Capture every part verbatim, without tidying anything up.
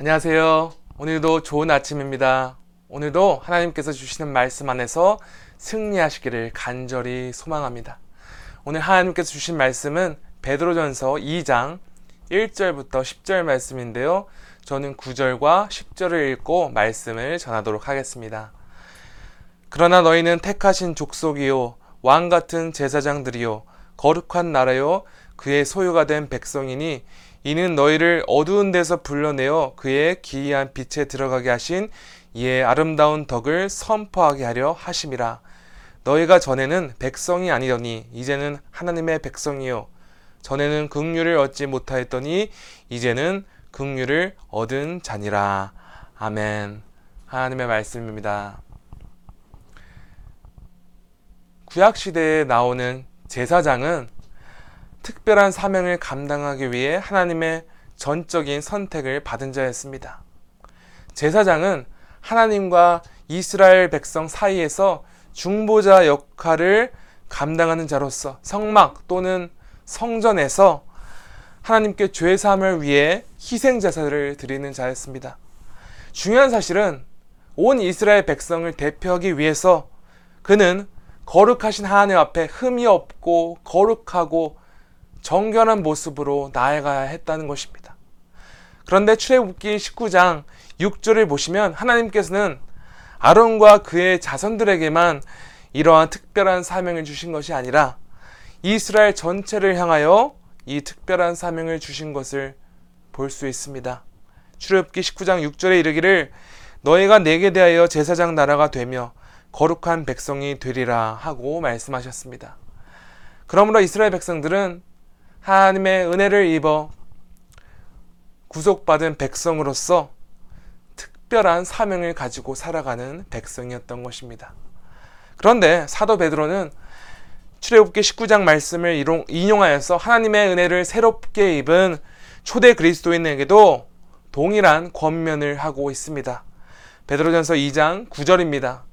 안녕하세요. 오늘도 좋은 아침입니다. 오늘도 하나님께서 주시는 말씀 안에서 승리하시기를 간절히 소망합니다. 오늘 하나님께서 주신 말씀은 베드로전서 이 장 일 절부터 십 절 말씀인데요. 저는 구 절과 십 절을 읽고 말씀을 전하도록 하겠습니다. 그러나 너희는 택하신 족속이요 왕같은 제사장들이요 거룩한 나라요 그의 소유가 된 백성이니 이는 너희를 어두운 데서 불러내어 그의 기이한 빛에 들어가게 하신 이의 아름다운 덕을 선포하게 하려 하심이라. 너희가 전에는 백성이 아니더니 이제는 하나님의 백성이요 전에는 긍휼을 얻지 못하였더니 이제는 긍휼을 얻은 자니라. 아멘. 하나님의 말씀입니다. 구약시대에 나오는 제사장은 특별한 사명을 감당하기 위해 하나님의 전적인 선택을 받은 자였습니다. 제사장은 하나님과 이스라엘 백성 사이에서 중보자 역할을 감당하는 자로서 성막 또는 성전에서 하나님께 죄 사함을 위해 희생 제사를 드리는 자였습니다. 중요한 사실은 온 이스라엘 백성을 대표하기 위해서 그는 거룩하신 하나님 앞에 흠이 없고 거룩하고 정결한 모습으로 나아가야 했다는 것입니다. 그런데 출애굽기 십구 장 육 절을 보시면 하나님께서는 아론과 그의 자손들에게만 이러한 특별한 사명을 주신 것이 아니라 이스라엘 전체를 향하여 이 특별한 사명을 주신 것을 볼 수 있습니다. 출애굽기 십구 장 육 절에 이르기를 너희가 내게 대하여 제사장 나라가 되며 거룩한 백성이 되리라 하고 말씀하셨습니다. 그러므로 이스라엘 백성들은 하나님의 은혜를 입어 구속받은 백성으로서 특별한 사명을 가지고 살아가는 백성이었던 것입니다. 그런데 사도 베드로는 출애굽기 십구 장 말씀을 인용하여서 하나님의 은혜를 새롭게 입은 초대 그리스도인에게도 동일한 권면을 하고 있습니다. 베드로전서 이 장 구 절입니다.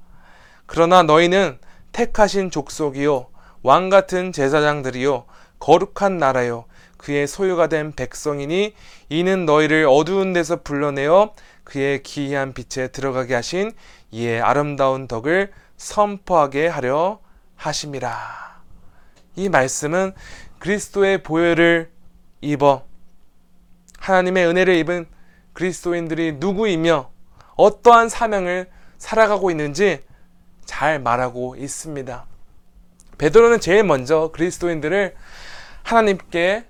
그러나 너희는 택하신 족속이요 왕같은 제사장들이요 거룩한 나라요 그의 소유가 된 백성이니 이는 너희를 어두운 데서 불러내어 그의 기이한 빛에 들어가게 하신 이의 아름다운 덕을 선포하게 하려 하심이라. 이 말씀은 그리스도의 보혈을 입어 하나님의 은혜를 입은 그리스도인들이 누구이며 어떠한 사명을 살아가고 있는지 잘 말하고 있습니다. 베드로는 제일 먼저 그리스도인들을 하나님께서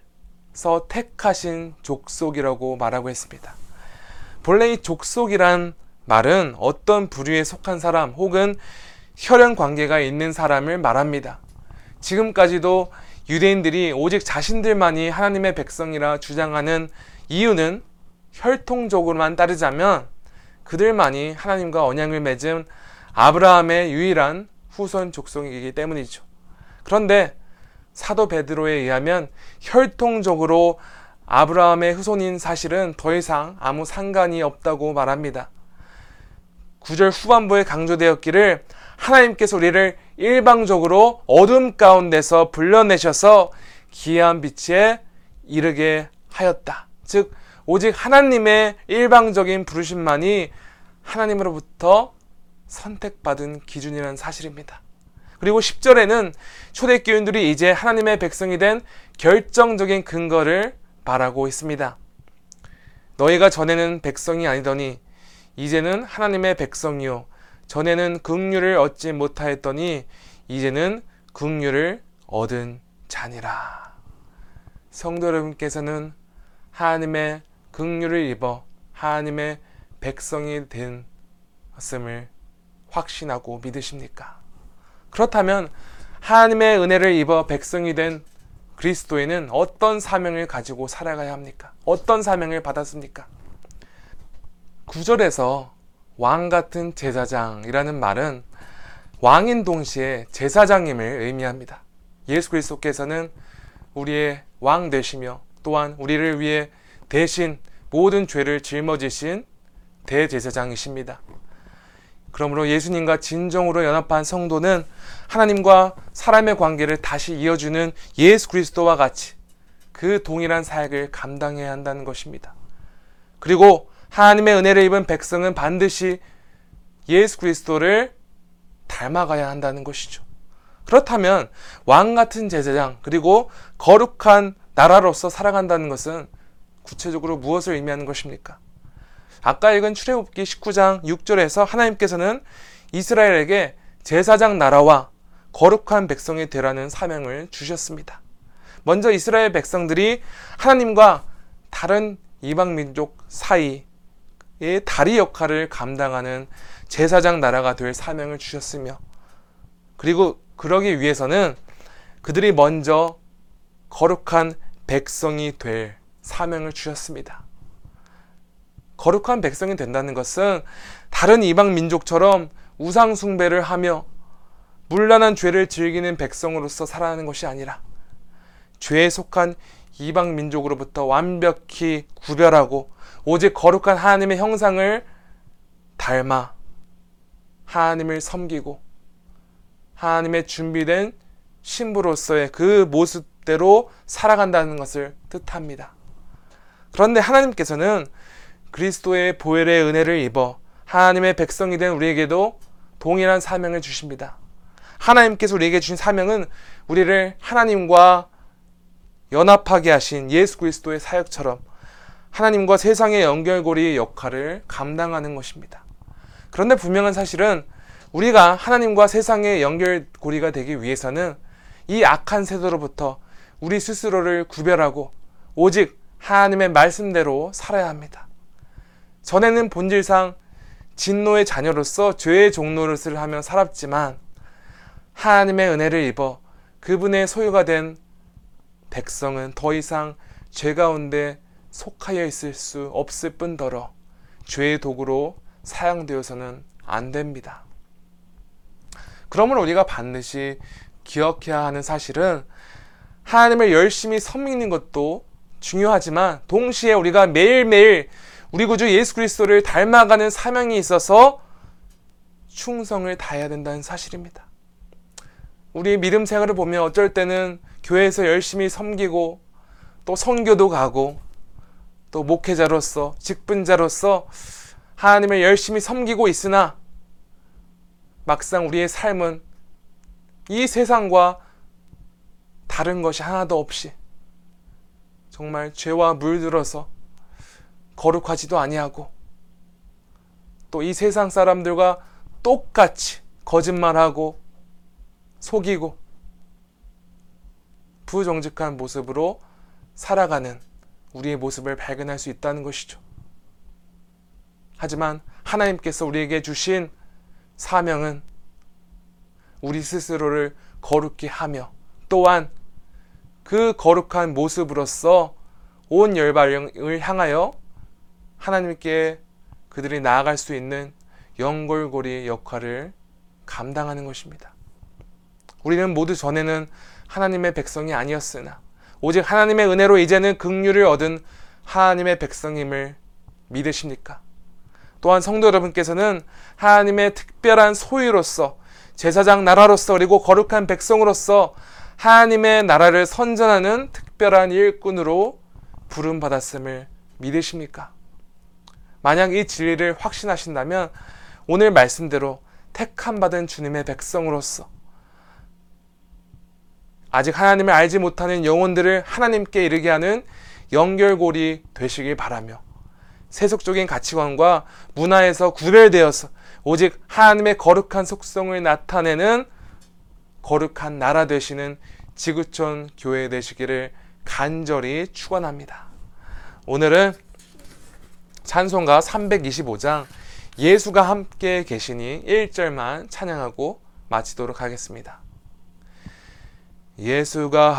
택하신 족속이라고 말하고 있습니다. 본래 이 족속이란 말은 어떤 부류에 속한 사람 혹은 혈연 관계가 있는 사람을 말합니다. 지금까지도 유대인들이 오직 자신들만이 하나님의 백성이라 주장하는 이유는 혈통적으로만 따르자면 그들만이 하나님과 언약을 맺은 아브라함의 유일한 후손 족속이기 때문이죠. 그런데 사도 베드로에 의하면 혈통적으로 아브라함의 후손인 사실은 더 이상 아무 상관이 없다고 말합니다. 구 절 후반부에 강조되었기를 하나님께서 우리를 일방적으로 어둠 가운데서 불러내셔서 기이한 빛에 이르게 하였다. 즉 오직 하나님의 일방적인 부르심만이 하나님으로부터 선택받은 기준이라는 사실입니다. 그리고 십 절에는 초대 교인들이 이제 하나님의 백성이 된 결정적인 근거를 말하고 있습니다. 너희가 전에는 백성이 아니더니 이제는 하나님의 백성이요 전에는 긍휼을 얻지 못하였더니 이제는 긍휼을 얻은 자니라. 성도 여러분께서는 하나님의 긍휼을 입어 하나님의 백성이 된 것임을 확신하고 믿으십니까? 그렇다면 하나님의 은혜를 입어 백성이 된 그리스도인은 어떤 사명을 가지고 살아가야 합니까? 어떤 사명을 받았습니까? 구 절에서 왕같은 제사장이라는 말은 왕인 동시에 제사장임을 의미합니다. 예수 그리스도께서는 우리의 왕 되시며 또한 우리를 위해 대신 모든 죄를 짊어지신 대제사장이십니다. 그러므로 예수님과 진정으로 연합한 성도는 하나님과 사람의 관계를 다시 이어주는 예수 그리스도와 같이 그 동일한 사역을 감당해야 한다는 것입니다. 그리고 하나님의 은혜를 입은 백성은 반드시 예수 그리스도를 닮아가야 한다는 것이죠. 그렇다면 왕 같은 제사장 그리고 거룩한 나라로서 살아간다는 것은 구체적으로 무엇을 의미하는 것입니까? 아까 읽은 출애굽기 십구 장 육 절에서 하나님께서는 이스라엘에게 제사장 나라와 거룩한 백성이 되라는 사명을 주셨습니다. 먼저 이스라엘 백성들이 하나님과 다른 이방 민족 사이의 다리 역할을 감당하는 제사장 나라가 될 사명을 주셨으며, 그리고 그러기 위해서는 그들이 먼저 거룩한 백성이 될 사명을 주셨습니다. 거룩한 백성이 된다는 것은 다른 이방 민족처럼 우상 숭배를 하며 문란한 죄를 즐기는 백성으로서 살아가는 것이 아니라 죄에 속한 이방 민족으로부터 완벽히 구별하고 오직 거룩한 하나님의 형상을 닮아 하나님을 섬기고 하나님의 준비된 신부로서의 그 모습대로 살아간다는 것을 뜻합니다. 그런데 하나님께서는 그리스도의 보혈의 은혜를 입어 하나님의 백성이 된 우리에게도 동일한 사명을 주십니다. 하나님께서 우리에게 주신 사명은 우리를 하나님과 연합하게 하신 예수 그리스도의 사역처럼 하나님과 세상의 연결고리의 역할을 감당하는 것입니다. 그런데 분명한 사실은 우리가 하나님과 세상의 연결고리가 되기 위해서는 이 악한 세도로부터 우리 스스로를 구별하고 오직 하나님의 말씀대로 살아야 합니다. 전에는 본질상 진노의 자녀로서 죄의 종노릇을 하며 살았지만 하나님의 은혜를 입어 그분의 소유가 된 백성은 더 이상 죄 가운데 속하여 있을 수 없을 뿐더러 죄의 도구로 사용되어서는 안 됩니다. 그러므로 우리가 반드시 기억해야 하는 사실은 하나님을 열심히 섬기는 것도 중요하지만 동시에 우리가 매일매일 우리 구주 예수 그리스도를 닮아가는 사명이 있어서 충성을 다해야 된다는 사실입니다. 우리 믿음 생활을 보면 어쩔 때는 교회에서 열심히 섬기고 또 선교도 가고 또 목회자로서 직분자로서 하나님을 열심히 섬기고 있으나 막상 우리의 삶은 이 세상과 다른 것이 하나도 없이 정말 죄와 물들어서 거룩하지도 아니하고 또 이 세상 사람들과 똑같이 거짓말하고 속이고 부정직한 모습으로 살아가는 우리의 모습을 발견할 수 있다는 것이죠. 하지만 하나님께서 우리에게 주신 사명은 우리 스스로를 거룩히 하며 또한 그 거룩한 모습으로서 온 열방을 향하여 하나님께 그들이 나아갈 수 있는 연결고리의 역할을 감당하는 것입니다. 우리는 모두 전에는 하나님의 백성이 아니었으나 오직 하나님의 은혜로 이제는 긍휼을 얻은 하나님의 백성임을 믿으십니까? 또한 성도 여러분께서는 하나님의 특별한 소유로서 제사장 나라로서 그리고 거룩한 백성으로서 하나님의 나라를 선전하는 특별한 일꾼으로 부름받았음을 믿으십니까? 만약 이 진리를 확신하신다면 오늘 말씀대로 택함받은 주님의 백성으로서 아직 하나님을 알지 못하는 영혼들을 하나님께 이르게 하는 연결고리 되시길 바라며 세속적인 가치관과 문화에서 구별되어서 오직 하나님의 거룩한 속성을 나타내는 거룩한 나라 되시는 지구촌 교회 되시기를 간절히 축원합니다. 오늘은 찬송가 삼백이십오 장 예수가 함께 계시니 일 절만 찬양하고 마치도록 하겠습니다. 예수가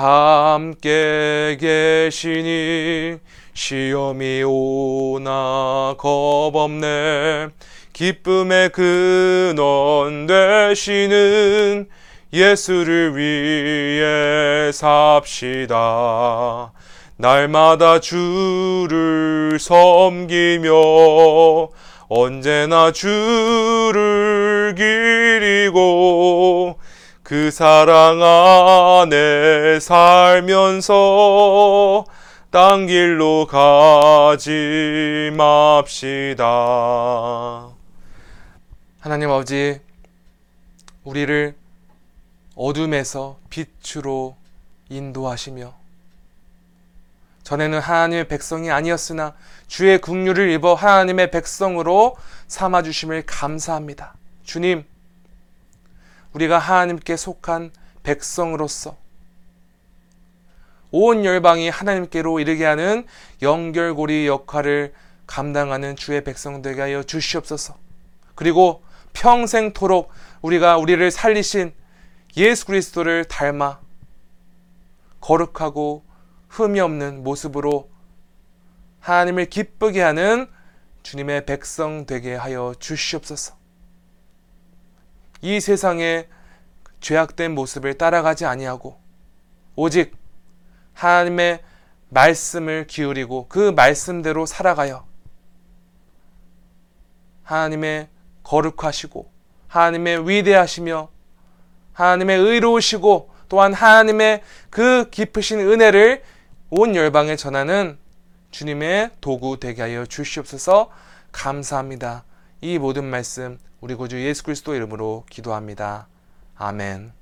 함께 계시니 시험이 오나 겁없네 기쁨의 근원 되시는 예수를 위해 삽시다. 날마다 주를 섬기며 언제나 주를 기리고 그 사랑 안에 살면서 딴 길로 가지 맙시다. 하나님 아버지, 우리를 어둠에서 빛으로 인도하시며 전에는 하나님의 백성이 아니었으나 주의 긍휼을 입어 하나님의 백성으로 삼아주심을 감사합니다. 주님, 우리가 하나님께 속한 백성으로서 온 열방이 하나님께로 이르게 하는 연결고리 역할을 감당하는 주의 백성되게 하여 주시옵소서. 그리고 평생토록 우리가 우리를 살리신 예수 그리스도를 닮아 거룩하고 흠이 없는 모습으로 하나님을 기쁘게 하는 주님의 백성 되게 하여 주시옵소서. 이 세상의 죄악된 모습을 따라가지 아니하고 오직 하나님의 말씀을 기울이고 그 말씀대로 살아가여 하나님의 거룩하시고 하나님의 위대하시며 하나님의 의로우시고 또한 하나님의 그 깊으신 은혜를 온 열방에 전하는 주님의 도구 되게 하여 주시옵소서. 감사합니다. 이 모든 말씀 우리 구주 예수 그리스도 이름으로 기도합니다. 아멘.